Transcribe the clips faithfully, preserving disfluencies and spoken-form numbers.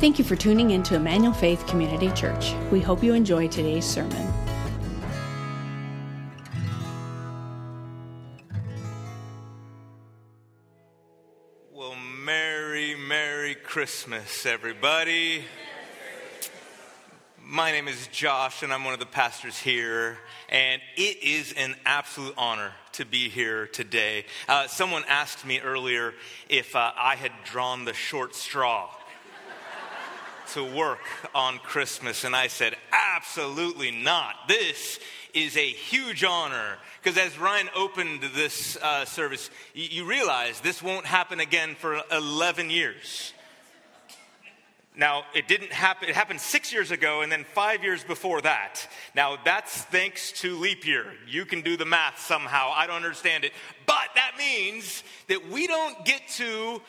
Thank you for tuning in to Emmanuel Faith Community Church. We hope you enjoy today's sermon. Well, Merry, Merry Christmas, everybody. My name is Josh, and I'm one of the pastors here, and it is an absolute honor to be here today. Uh, someone asked me earlier if uh, I had drawn the short straw to work on Christmas, and I said, absolutely not. This is a huge honor, because as Ryan opened this uh, service, y- you realize this won't happen again for eleven years. Now, it didn't happen, it happened six years ago and then five years before that. Now, that's thanks to leap year. You can do the math somehow. I don't understand it. But that means that we don't get to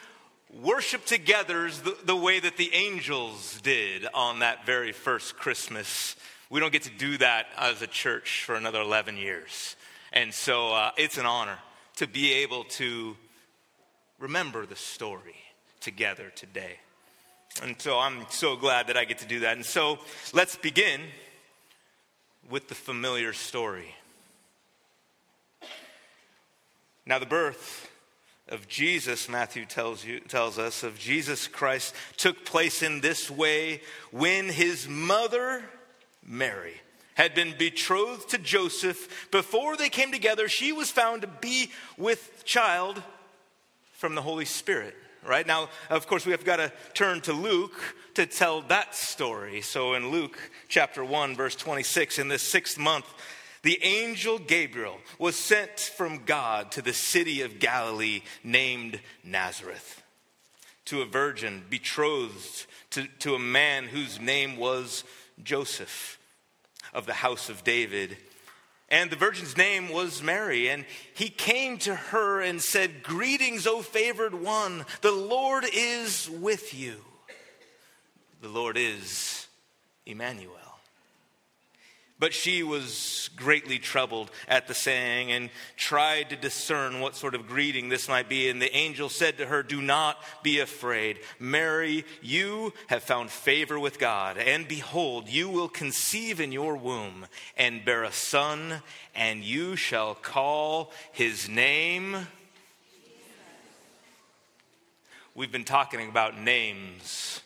worship together the, the way that the angels did on that very first Christmas. We don't get to do that as a church for another eleven years. And so uh, it's an honor to be able to remember the story together today. And so I'm so glad that I get to do that. And so let's begin with the familiar story. Now, the birth of Jesus, Matthew tells you tells us, of Jesus Christ took place in this way when his mother, Mary, had been betrothed to Joseph. Before they came together, she was found to be with child from the Holy Spirit. Right now, of course, we have got to turn to Luke to tell that story. So in Luke chapter one, verse twenty-six, in the sixth month, the angel Gabriel was sent from God to the city of Galilee named Nazareth, to a virgin betrothed to, to a man whose name was Joseph, of the house of David. And the virgin's name was Mary, and he came to her and said, "Greetings, O favored one, the Lord is with you." The Lord is Emmanuel. But she was greatly troubled at the saying and tried to discern what sort of greeting this might be. And the angel said to her, "Do not be afraid, Mary, you have found favor with God. And behold, you will conceive in your womb and bear a son, and you shall call his name." Jesus. We've been talking about names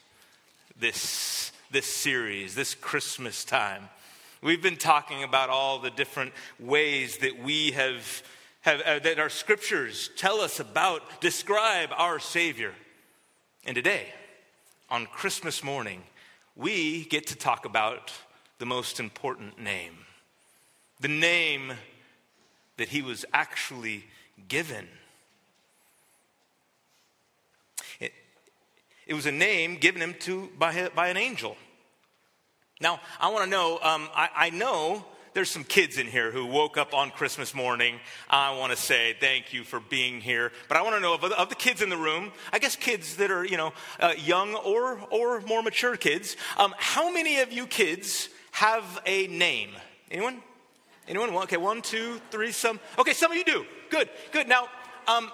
this, this series, this Christmas time. We've been talking about all the different ways that we have, have uh, that our scriptures tell us about, describe our Savior. And today, on Christmas morning, we get to talk about the most important name, the name that he was actually given. It, it was a name given him to by, by an angel. Now, I want to know, um, I, I know there's some kids in here who woke up on Christmas morning. I want to say thank you for being here. But I want to know, of, of the kids in the room, I guess kids that are, you know, uh, young or or more mature kids, um, how many of you kids have a name? Anyone? Anyone? Okay, one, two, three, some. Okay, some of you do. Good, good. Now, um,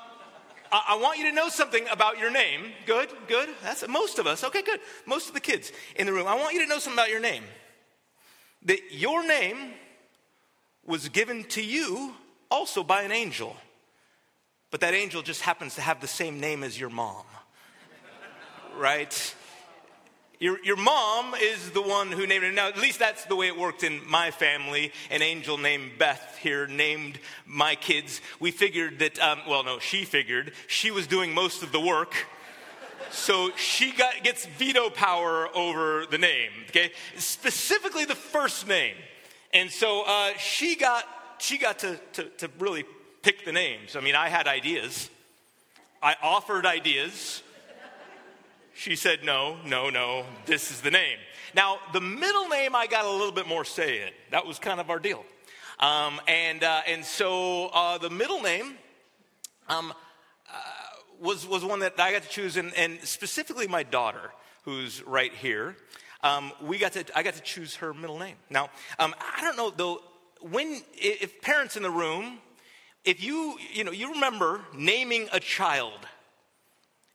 I want you to know something about your name. Good, good. That's most of us. Okay, good. Most of the kids in the room. I want you to know something about your name. That your name was given to you also by an angel. But that angel just happens to have the same name as your mom. Right? Your, your mom is the one who named it. Now, at least that's the way it worked in my family. An angel named Beth here named my kids. We figured that, um, well, no, she figured she was doing most of the work. So she got, gets veto power over the name, okay? Specifically the first name. And so uh, she got she got to, to, to really pick the names. I mean, I had ideas. I offered ideas. She said, no, no, no, this is the name. Now, the middle name, I got a little bit more say in. That was kind of our deal. Um, and uh, and so uh, the middle name um, uh, was, was one that I got to choose. And, and specifically my daughter, who's right here, um, we got to I got to choose her middle name. Now, um, I don't know, though, when if parents in the room, if you, you know, you remember naming a child.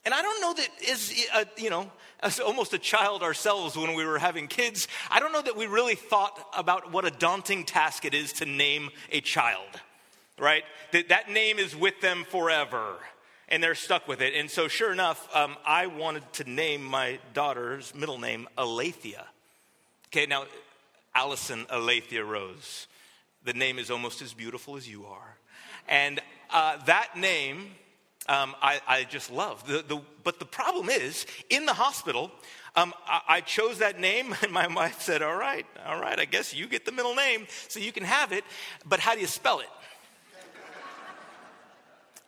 And I don't know that is, uh, you know, as almost a child ourselves when we were having kids, I don't know that we really thought about what a daunting task it is to name a child, right? That that name is with them forever, and they're stuck with it. And so sure enough, um, I wanted to name my daughter's middle name Alethea. Okay, now, Allison Alethea Rose. The name is almost as beautiful as you are. And uh, that name... Um, I, I just love. The, the, but the problem is, in the hospital, um, I, I chose that name, and my wife said, all right, all right, I guess you get the middle name, so you can have it, but how do you spell it?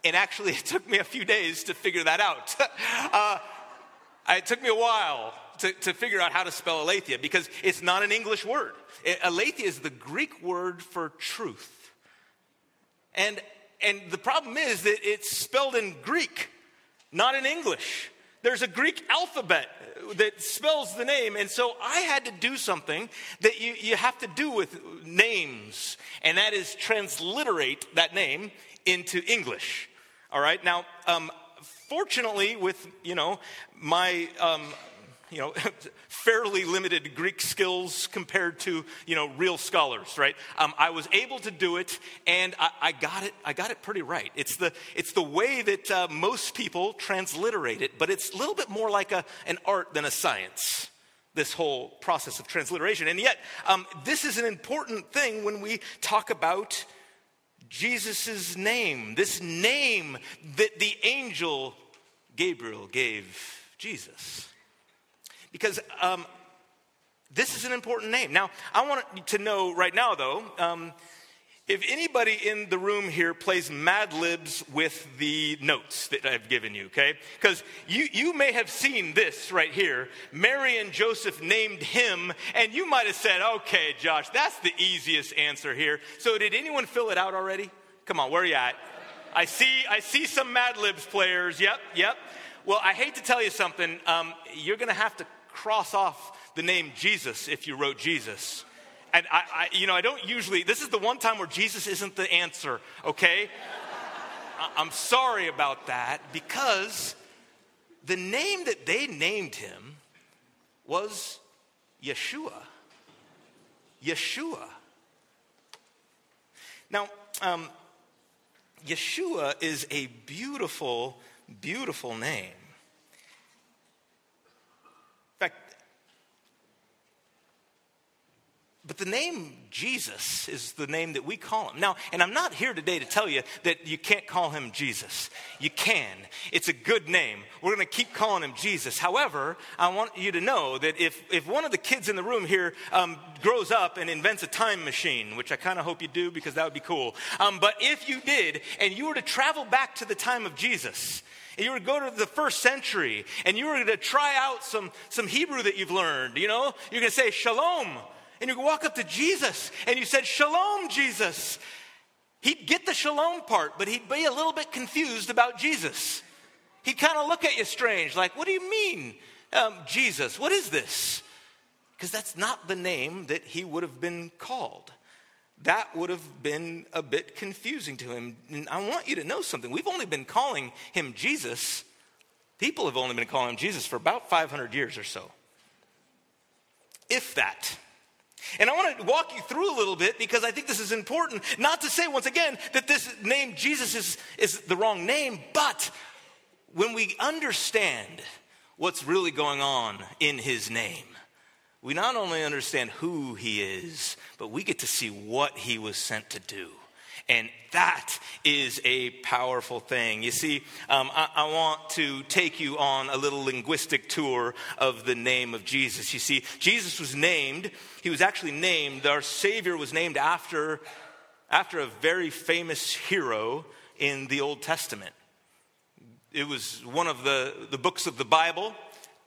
And actually, it took me a few days to figure that out. uh, it took me a while to, to figure out how to spell Alethea, because it's not an English word. It, Alethea is the Greek word for truth. And And the problem is that it's spelled in Greek, not in English. There's a Greek alphabet that spells the name. And so I had to do something that you, you have to do with names, and that is transliterate that name into English. All right? Now, um, fortunately, with, you know, my... Um, you know, fairly limited Greek skills compared to, you know, real scholars, right? Um, I was able to do it, and I, I got it, I got it pretty right. It's the, it's the way that uh, most people transliterate it, but it's a little bit more like a, an art than a science, this whole process of transliteration. And yet, um, this is an important thing when we talk about Jesus's name, this name that the angel Gabriel gave Jesus. Because um, this is an important name. Now, I want to know right now, though, um, if anybody in the room here plays Mad Libs with the notes that I've given you, okay? Because you, you may have seen this right here. Mary and Joseph named him, and you might have said, okay, Josh, that's the easiest answer here. So did anyone fill it out already? Come on, where are you at? I see, I see some Mad Libs players. Yep, yep. Well, I hate to tell you something. Um, you're going to have to cross off the name Jesus if you wrote Jesus. And I, I, you know, I don't usually, this is the one time where Jesus isn't the answer, okay? I'm sorry about that, because the name that they named him was Yeshua. Yeshua. Now, um, Yeshua is a beautiful, beautiful name. But the name Jesus is the name that we call him. Now, and I'm not here today to tell you that you can't call him Jesus. You can. It's a good name. We're going to keep calling him Jesus. However, I want you to know that if, if one of the kids in the room here um, grows up and invents a time machine, which I kind of hope you do because that would be cool. Um, but if you did, and you were to travel back to the time of Jesus, and you were to go to the first century, and you were to try out some, some Hebrew that you've learned, you know, you're going to say, Shalom. And you walk up to Jesus, and you said, Shalom, Jesus. He'd get the shalom part, but he'd be a little bit confused about Jesus. He'd kind of look at you strange, like, what do you mean, um, Jesus? What is this? Because that's not the name that he would have been called. That would have been a bit confusing to him. And I want you to know something. We've only been calling him Jesus. People have only been calling him Jesus for about five hundred years or so. If that... And I want to walk you through a little bit, because I think this is important. Not to say, once again, that this name Jesus is, is the wrong name, but when we understand what's really going on in his name, we not only understand who he is, but we get to see what he was sent to do. And that is a powerful thing. You see, um, I, I want to take you on a little linguistic tour of the name of Jesus. You see, Jesus was named, he was actually named, our Savior was named after, after a very famous hero in the Old Testament. It was one of the, the books of the Bible.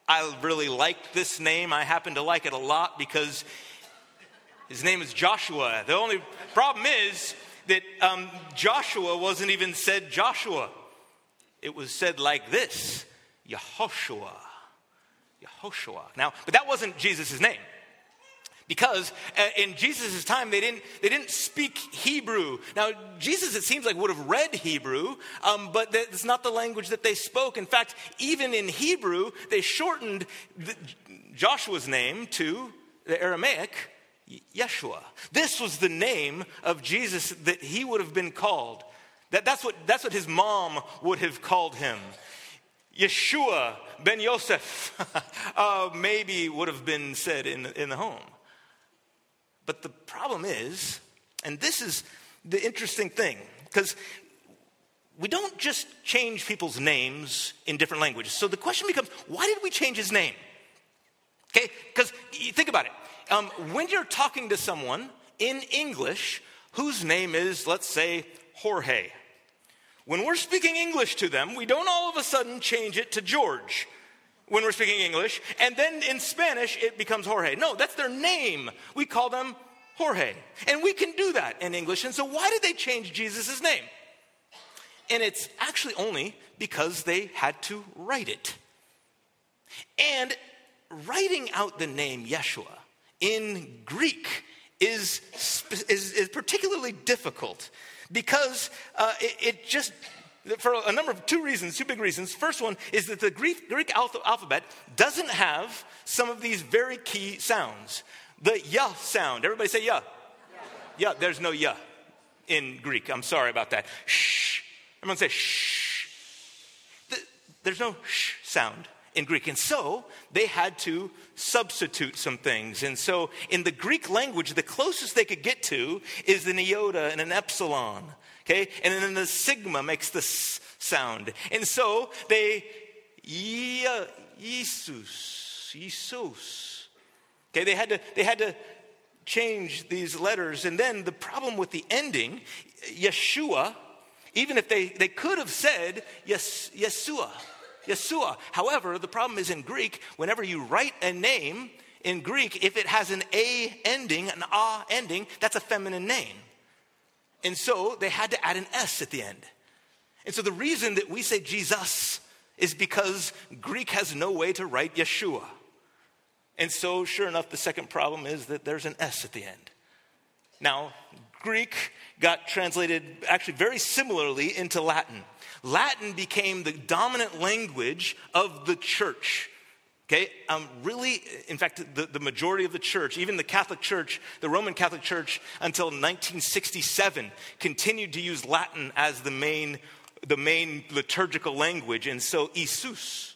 I really liked this name. I happen to like it a lot because his name is Joshua. The only problem is... that um, Joshua wasn't even said Joshua. It was said like this, Yehoshua, Yehoshua. Now, but that wasn't Jesus' name. because in Jesus' time, they didn't they didn't speak Hebrew. Now, Jesus, it seems like, would have read Hebrew, um, but that's not the language that they spoke. In fact, even in Hebrew, they shortened the, Joshua's name to the Aramaic Yeshua. This was the name of Jesus that he would have been called. That, that's what, that's what his mom would have called him. Yeshua ben Yosef uh, maybe would have been said in, in the home. But the problem is, and this is the interesting thing, because we don't just change people's names in different languages. So the question becomes, why did we change his name? Okay, because think about it. Um, when you're talking to someone in English whose name is, let's say, Jorge, when we're speaking English to them, we don't all of a sudden change it to George when we're speaking English, and then in Spanish it becomes Jorge. No, that's their name. We call them Jorge, and we can do that in English. And so why did they change Jesus' name? And it's actually only because they had to write it. And writing out the name Yeshua in Greek is, is, is particularly difficult because uh, it, it just, for a number of two reasons, two big reasons. First one is that the Greek, Greek alphabet doesn't have some of these very key sounds. The yah sound, everybody say yah. Yeah, there's no yah in Greek. I'm sorry about that. Shh, everyone say shh. The, there's no shh sound in Greek. And so they had to substitute some things. And so in the Greek language, the closest they could get to is an iota and an epsilon. Okay? And then the sigma makes the s sound. And so they, Jesus, Jesus. Okay, they had to, they had to change these letters. And then the problem with the ending, Yeshua, even if they, they could have said yes, Yeshua. Yeshua. However, the problem is in Greek, whenever you write a name in Greek, if it has an A ending, an ah ending, that's a feminine name. And so they had to add an S at the end. And so the reason that we say Jesus is because Greek has no way to write Yeshua. And so sure enough, the second problem is that there's an S at the end. Now, Greek got translated actually very similarly into Latin. Latin became the dominant language of the church. Okay, um, really, in fact, the, the majority of the church, even the Catholic Church, the Roman Catholic Church, until nineteen sixty-seven, continued to use Latin as the main, the main liturgical language. And so, Jesus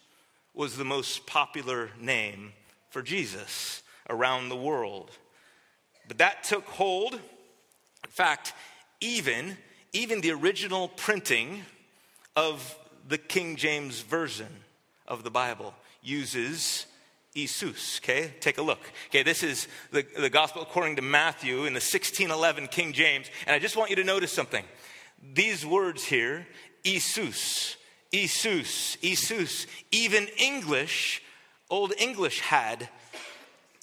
was the most popular name for Jesus around the world. But that took hold. In fact, even, even the original printing of the King James Version of the Bible uses Jesus, okay? Take a look. Okay, this is the, the gospel according to Matthew in the sixteen eleven King James. And I just want you to notice something. These words here, Jesus, Jesus, Jesus. Even English, Old English had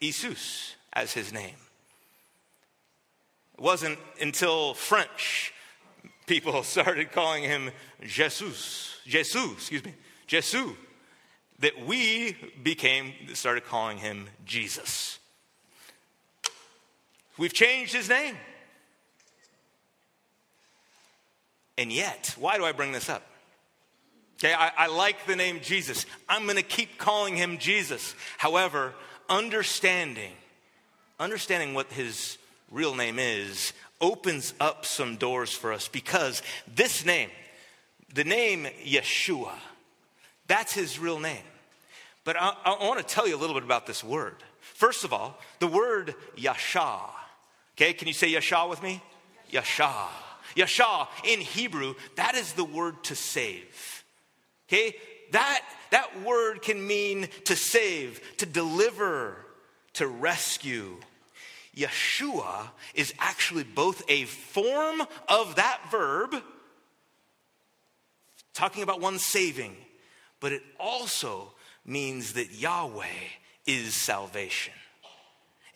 Jesus as his name. It wasn't until French people started calling him Jesus, Jesus, excuse me, Jesus, that we became, started calling him Jesus. We've changed his name. And yet, why do I bring this up? Okay, I, I like the name Jesus. I'm going to keep calling him Jesus. However, understanding, understanding what his real name is opens up some doors for us, because this name, the name Yeshua, that's his real name. But I, I want to tell you a little bit about this word. First of all, the word Yasha. Okay, can you say Yasha with me? Yasha. Yasha in Hebrew, that is the word to save. Okay, that, that word can mean to save, to deliver, to rescue. Yeshua is actually both a form of that verb, talking about one saving, but it also means that Yahweh is salvation.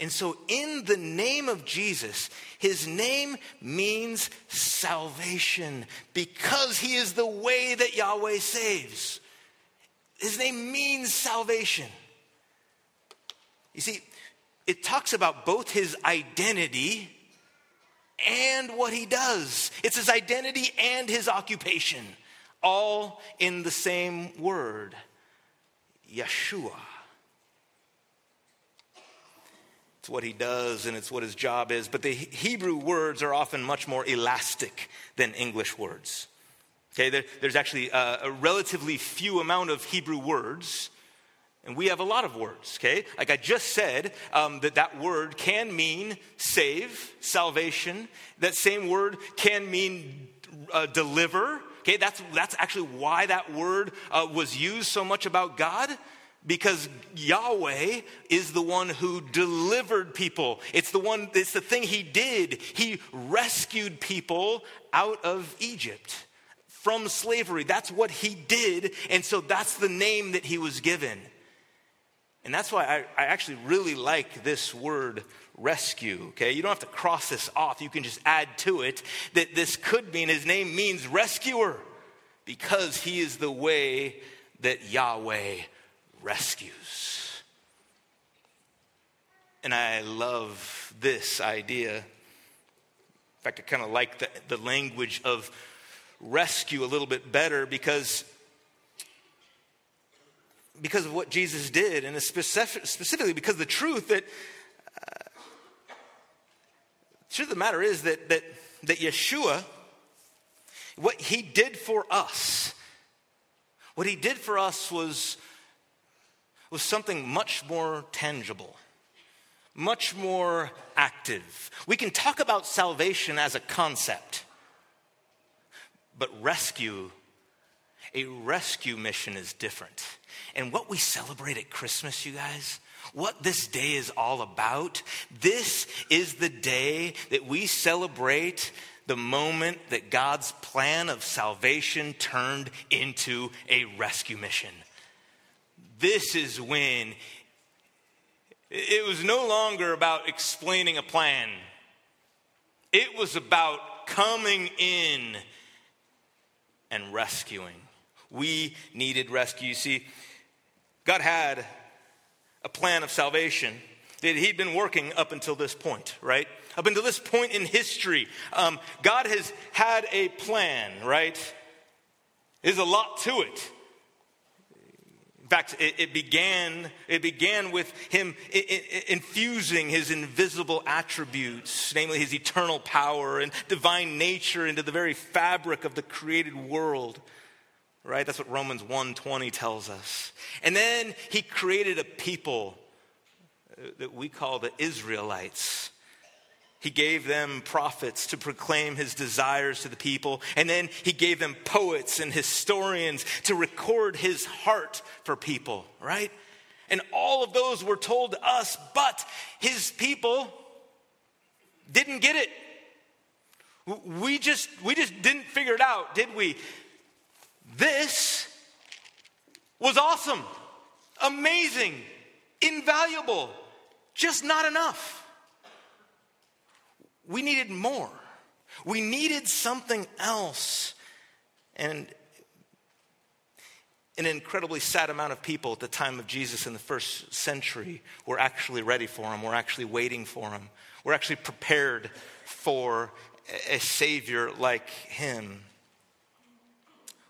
And so in the name of Jesus, his name means salvation, because he is the way that Yahweh saves. His name means salvation. You see, it talks about both his identity and what he does. It's his identity and his occupation, all in the same word, Yeshua. It's what he does and it's what his job is. But the Hebrew words are often much more elastic than English words. Okay, there, there's actually a, a relatively few amount of Hebrew words, and we have a lot of words, okay? Like I just said, um, that that word can mean save, salvation. That same word can mean uh, deliver, okay? That's, that's actually why that word uh, was used so much about God, because Yahweh is the one who delivered people. It's the one, it's the thing he did. He rescued people out of Egypt, from slavery. That's what he did. And so that's the name that he was given. And that's why I, I actually really like this word rescue. Okay, you don't have to cross this off. You can just add to it that this could mean his name means rescuer, because he is the way that Yahweh rescues. And I love this idea. In fact, I kind of like the, the language of rescue a little bit better because, because of what Jesus did, and specific, specifically because the truth that uh, the truth of the matter is that that that Yeshua, what he did for us, what he did for us was was something much more tangible, much more active. We can talk about salvation as a concept, but rescue, a rescue mission is different. And what we celebrate at Christmas, you guys, what this day is all about, this is the day that we celebrate the moment that God's plan of salvation turned into a rescue mission. This is when it was no longer about explaining a plan. It was about coming in and rescuing. We needed rescue. You see, God had a plan of salvation that he'd been working up until this point, right? Up until this point in history, um, God has had a plan, right? There's a lot to it. In fact, it, it began it began with him it, it, infusing his invisible attributes, namely his eternal power and divine nature, into the very fabric of the created world, right? That's what Romans one twenty tells us. And then he created a people that we call the Israelites. He gave them prophets to proclaim his desires to the people. And then he gave them poets and historians to record his heart for people, right? And all of those were told to us, but his people didn't get it. We just, we just didn't figure it out, did we? This was awesome, amazing, invaluable, just not enough. We needed more. We needed something else. And an incredibly sad amount of people at the time of Jesus in the first century were actually ready for him, were actually waiting for him, were actually prepared for a savior like him.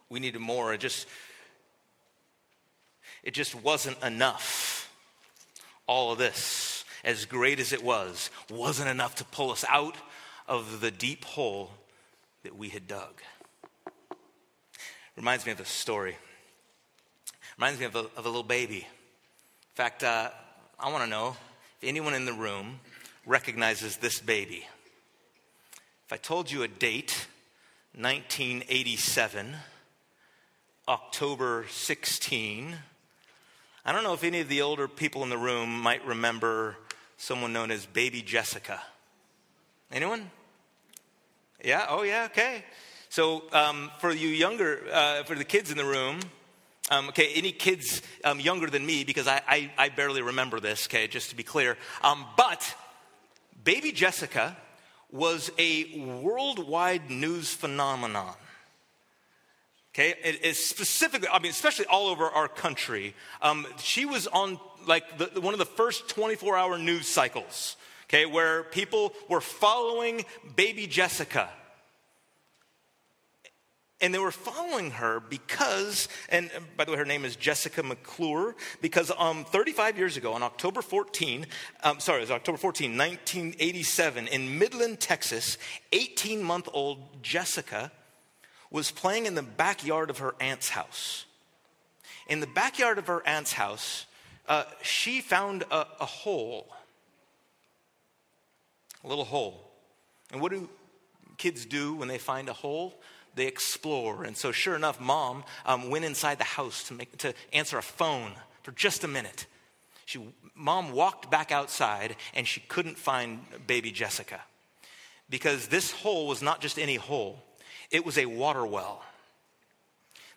We needed more. It just, it just wasn't enough. All of this, as great as it was, wasn't enough to pull us out of the deep hole that we had dug. Reminds me of a story. Reminds me of a, of a little baby. In fact, uh, I want to know if anyone in the room recognizes this baby. If I told you a date, nineteen eighty-seven, October sixteenth, I don't know if any of the older people in the room might remember someone known as Baby Jessica. Anyone? Yeah? Oh, yeah, okay. So um, for you younger, uh, for the kids in the room, um, okay, any kids um, younger than me, because I, I, I barely remember this, okay, just to be clear. Um, but Baby Jessica was a worldwide news phenomenon. Okay, it is specifically, I mean, especially all over our country. Um, she was on like the, one of the first twenty-four hour news cycles, okay, where people were following baby Jessica. And they were following her because, and by the way, her name is Jessica McClure, because um, thirty-five years ago, on October fourteenth, um, sorry, it was October fourteenth, nineteen eighty-seven, in Midland, Texas, eighteen-month-old Jessica was playing in the backyard of her aunt's house. In the backyard of her aunt's house, uh, she found a, a hole, a little hole. And what do kids do when they find a hole? They explore. And so sure enough, mom um, went inside the house to make to answer a phone for just a minute. She, mom walked back outside and she couldn't find baby Jessica, because this hole was not just any hole. It was a water well.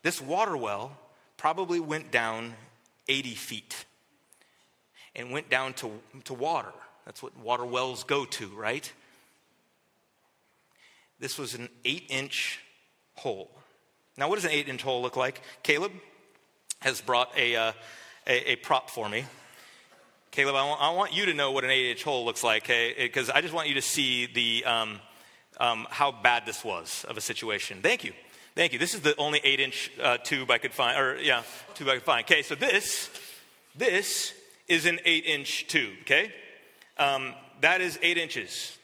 This water well probably went down eighty feet and went down to, to water. That's what water wells go to, right? This was an eight-inch hole. Now, what does an eight-inch hole look like? Caleb has brought a uh, a, a prop for me. Caleb, I want, I want you to know what an eight-inch hole looks like, okay? Because I just want you to see the um, um, how bad this was of a situation. Thank you, thank you. This is the only eight-inch uh, tube I could find, or yeah, tube I could find. Okay, so this this is an eight-inch tube. Okay, um, that is eight inches.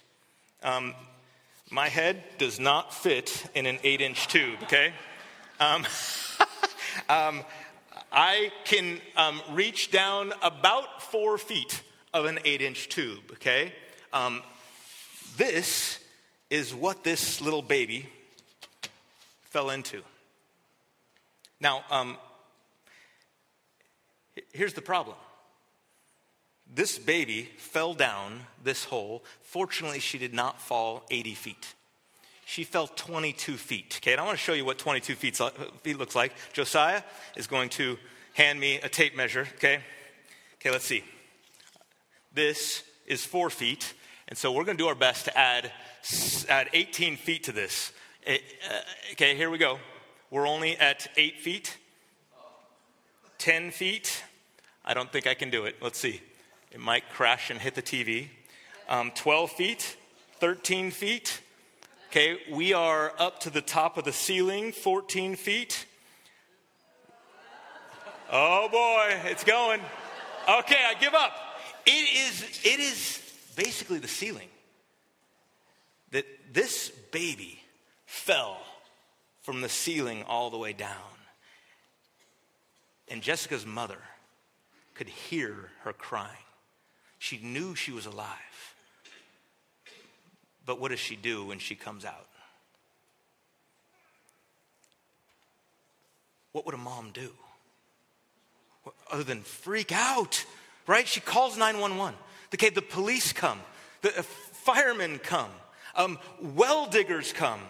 Um, My head does not fit in an eight-inch tube, okay? Um, um, I can um, reach down about four feet of an eight-inch tube, okay? Um, this is what this little baby fell into. Now, um, here's the problem. This baby fell down this hole. Fortunately, she did not fall eighty feet. She fell twenty-two feet. Okay, and I want to show you what twenty-two feet looks like. Josiah is going to hand me a tape measure. Okay, okay, let's see. This is four feet, and so we're going to do our best to add add eighteen feet to this. Okay, here we go. We're only at eight feet, ten feet. I don't think I can do it. Let's see. It might crash and hit the T V. Um, twelve feet, thirteen feet. Okay, we are up to the top of the ceiling, fourteen feet. Oh boy, it's going. Okay, I give up. It is, it is basically the ceiling that this baby fell from the ceiling all the way down. And Jessica's mother could hear her crying. She knew she was alive. But what does she do when she comes out? What would a mom do? Other than freak out, right? She calls nine one one. Okay, the police come. The firemen come. Um, well diggers come.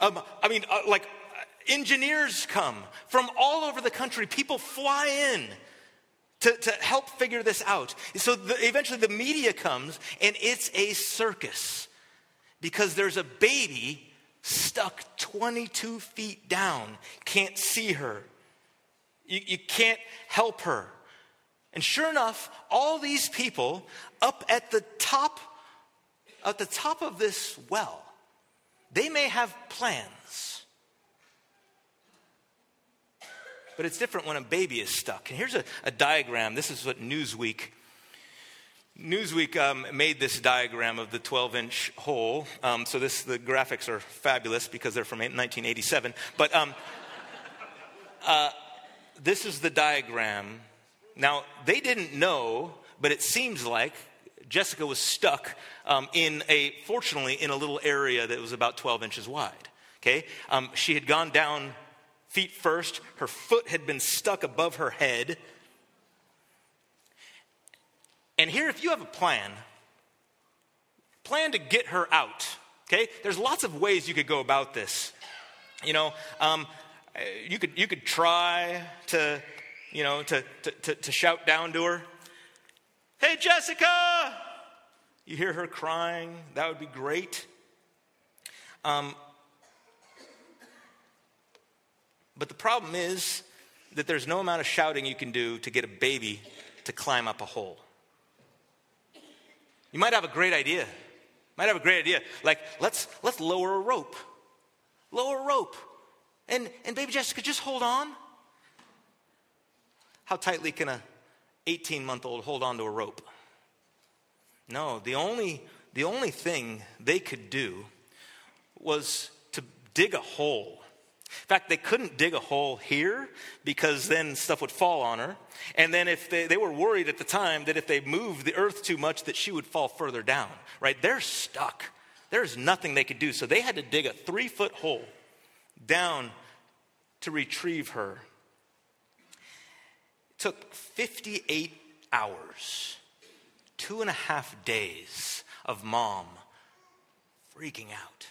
Um, I mean, uh, like uh, engineers come from all over the country. People fly in To, to help figure this out. So the, eventually the media comes, and it's a circus because there's a baby stuck twenty-two feet down. Can't see her. You, you can't help her. And sure enough, all these people up at the top, at the top of this well, they may have plans. But it's different when a baby is stuck. And here's a, a diagram. This is what Newsweek, Newsweek um, made this diagram of the twelve-inch hole. Um, so this the graphics are fabulous because they're from nineteen eighty-seven. But um, uh, this is the diagram. Now, they didn't know, but it seems like Jessica was stuck um, in a, fortunately, in a little area that was about twelve inches wide. Okay, um, she had gone down feet first, her foot had been stuck above her head. And here, if you have a plan, plan to get her out, okay? There's lots of ways you could go about this. You know, um, you could you could try to, you know, to, to, to, to shout down to her, "Hey, Jessica!" You hear her crying. That would be great. Um. But the problem is that there's no amount of shouting you can do to get a baby to climb up a hole. You might have a great idea. Might have a great idea. Like, let's let's lower a rope. Lower a rope. And and baby Jessica, just hold on. How tightly can a eighteen-month-old hold on to a rope? No, the only the only thing they could do was to dig a hole. In fact, they couldn't dig a hole here because then stuff would fall on her. And then if they, they were worried at the time that if they moved the earth too much that she would fall further down, right? They're stuck. There's nothing they could do. So they had to dig a three-foot hole down to retrieve her. It took fifty-eight hours, two and a half days of mom freaking out.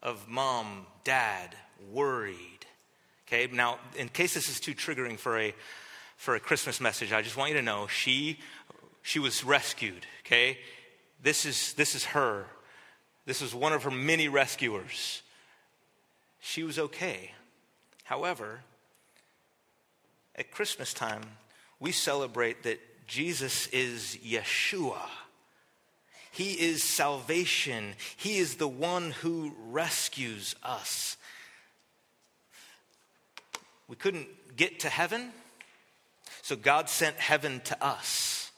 Of mom, dad, worried. Okay, now in case this is too triggering for a for a Christmas message, I just want you to know she she was rescued. Okay, this is this is her. This is one of her many rescuers. She was okay. However, at Christmas time, we celebrate that Jesus is Yeshua. He is salvation. He is the one who rescues us. We couldn't get to heaven, so God sent heaven to us.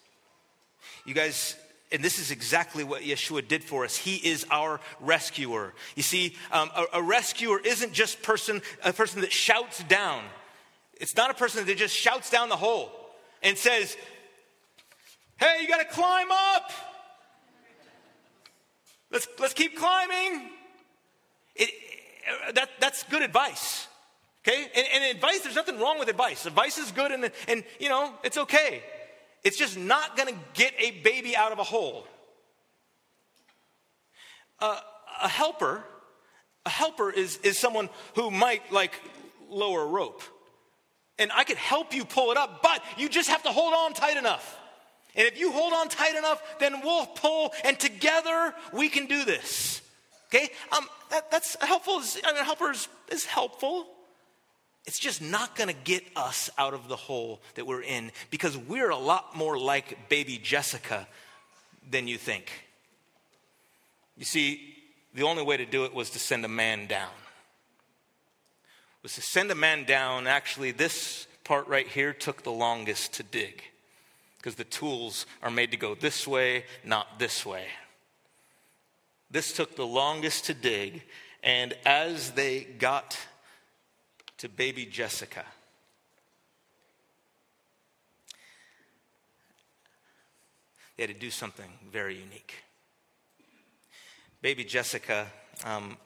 You guys, and this is exactly what Yeshua did for us. He is our rescuer. You see, um, a, a rescuer isn't just person a person that shouts down. It's not a person that just shouts down the hole and says, "Hey, you got to climb up. Let's let's keep climbing." It, that that's good advice, okay? And, and advice, there's nothing wrong with advice. Advice is good, and and you know it's okay. It's just not going to get a baby out of a hole. Uh, a helper, a helper is is someone who might like lower a rope, and I could help you pull it up, but you just have to hold on tight enough. And if you hold on tight enough, then we'll pull, and together we can do this. Okay? Um, that, that's helpful. I mean, helpers is helpful. It's just not going to get us out of the hole that we're in because we're a lot more like baby Jessica than you think. You see, the only way to do it was to send a man down. Was to send a man down. Actually, this part right here took the longest to dig. Because the tools are made to go this way, not this way. This took the longest to dig. And as they got to baby Jessica, they had to do something very unique. Baby Jessica, um,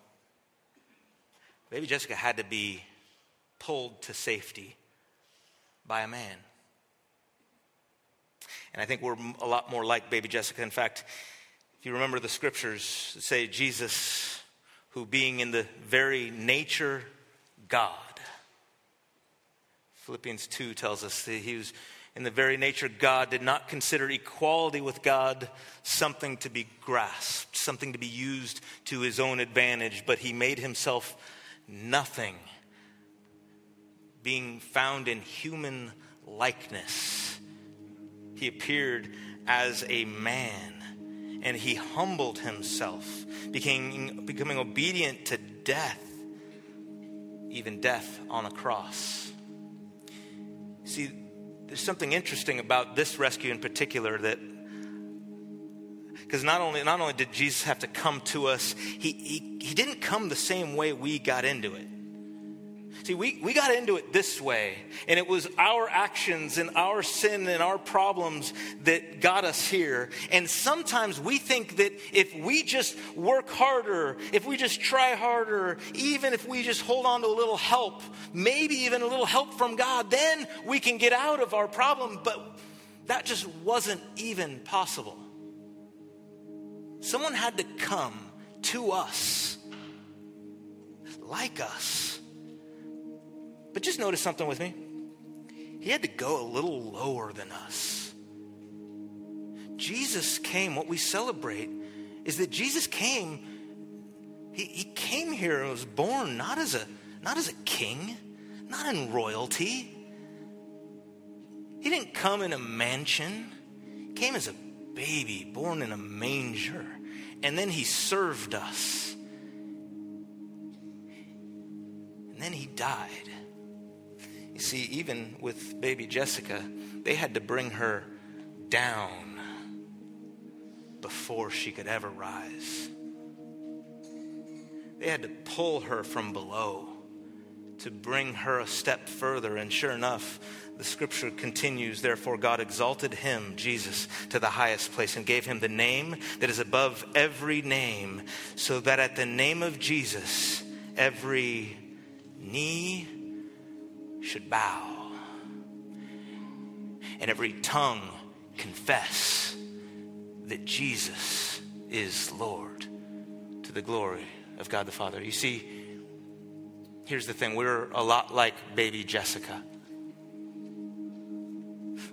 baby Jessica had to be pulled to safety by a man. And I think we're a lot more like baby Jessica. In fact, if you remember the scriptures that say Jesus, who being in the very nature God, Philippians two tells us that he was in the very nature God, did not consider equality with God something to be grasped, something to be used to his own advantage, but he made himself nothing, being found in human likeness. He appeared as a man, and he humbled himself, becoming, becoming obedient to death, even death on a cross. See, there's something interesting about this rescue in particular that, because not only not only did Jesus have to come to us, he, he, he didn't come the same way we got into it. See, we, we got into it this way, and it was our actions and our sin and our problems that got us here. And sometimes we think that if we just work harder, if we just try harder, even if we just hold on to a little help, maybe even a little help from God, then we can get out of our problem. But that just wasn't even possible. Someone had to come to us, like us. But just notice something with me. He had to go a little lower than us. Jesus came, what we celebrate is that Jesus came, he, he came here and was born not as a not as a king, not in royalty. He didn't come in a mansion. He came as a baby born in a manger. And then he served us. And then he died. You see, even with baby Jessica, they had to bring her down before she could ever rise. They had to pull her from below to bring her a step further. And sure enough, the scripture continues, therefore God exalted him, Jesus, to the highest place and gave him the name that is above every name, so that at the name of Jesus, every knee should bow and every tongue confess that Jesus is Lord, to the glory of God the Father. You see, here's the thing. We're a lot like baby Jessica.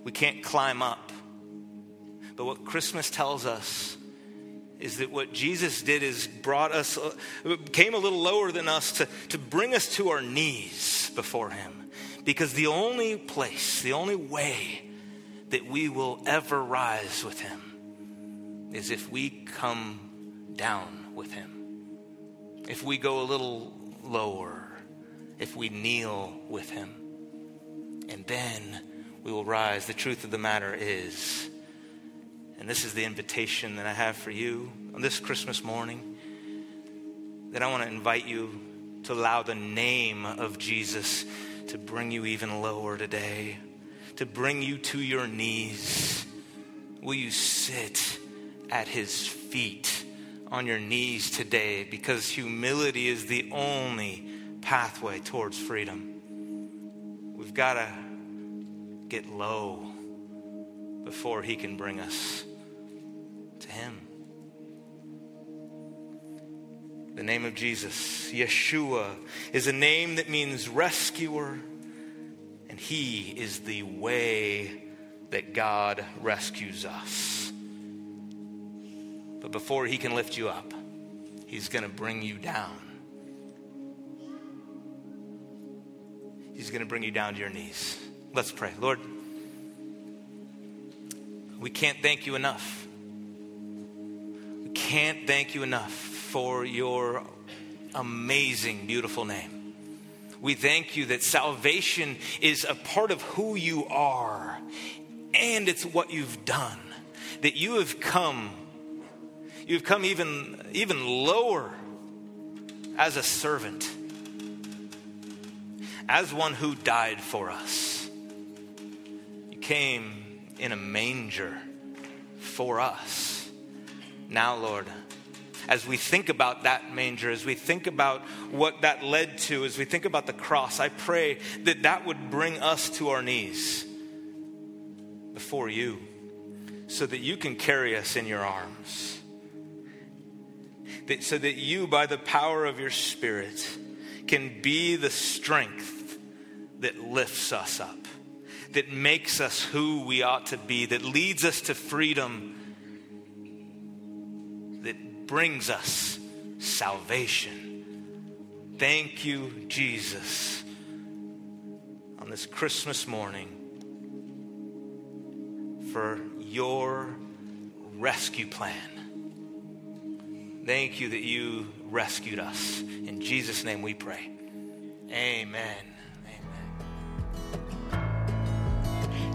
We can't climb up. But what Christmas tells us is that what Jesus did is brought us, came a little lower than us to, to bring us to our knees before him. Because the only place, the only way that we will ever rise with him is if we come down with him. If we go a little lower, if we kneel with him, and then we will rise. The truth of the matter is, and this is the invitation that I have for you on this Christmas morning, that I want to invite you to allow the name of Jesus to bring you even lower today, to bring you to your knees. Will you sit at his feet on your knees today, because humility is the only pathway towards freedom. We've got to get low before he can bring us to him. The name of Jesus, Yeshua, is a name that means rescuer, and he is the way that God rescues us. But before he can lift you up, he's going to bring you down. He's going to bring you down to your knees. Let's pray. Lord, we can't thank you enough. We can't thank you enough for your amazing, beautiful name. We thank you that salvation is a part of who you are, and it's what you've done, that you have come You've come even, even lower as a servant, as one who died for us. You came in a manger for us. Now, Lord, as we think about that manger, as we think about what that led to, as we think about the cross, I pray that that would bring us to our knees before you, so that you can carry us in your arms. That, so that you, by the power of your Spirit, can be the strength that lifts us up, that makes us who we ought to be, that leads us to freedom, that brings us salvation. Thank you, Jesus, on this Christmas morning for your rescue plan. Thank you that you rescued us. In Jesus' name we pray. Amen. Amen.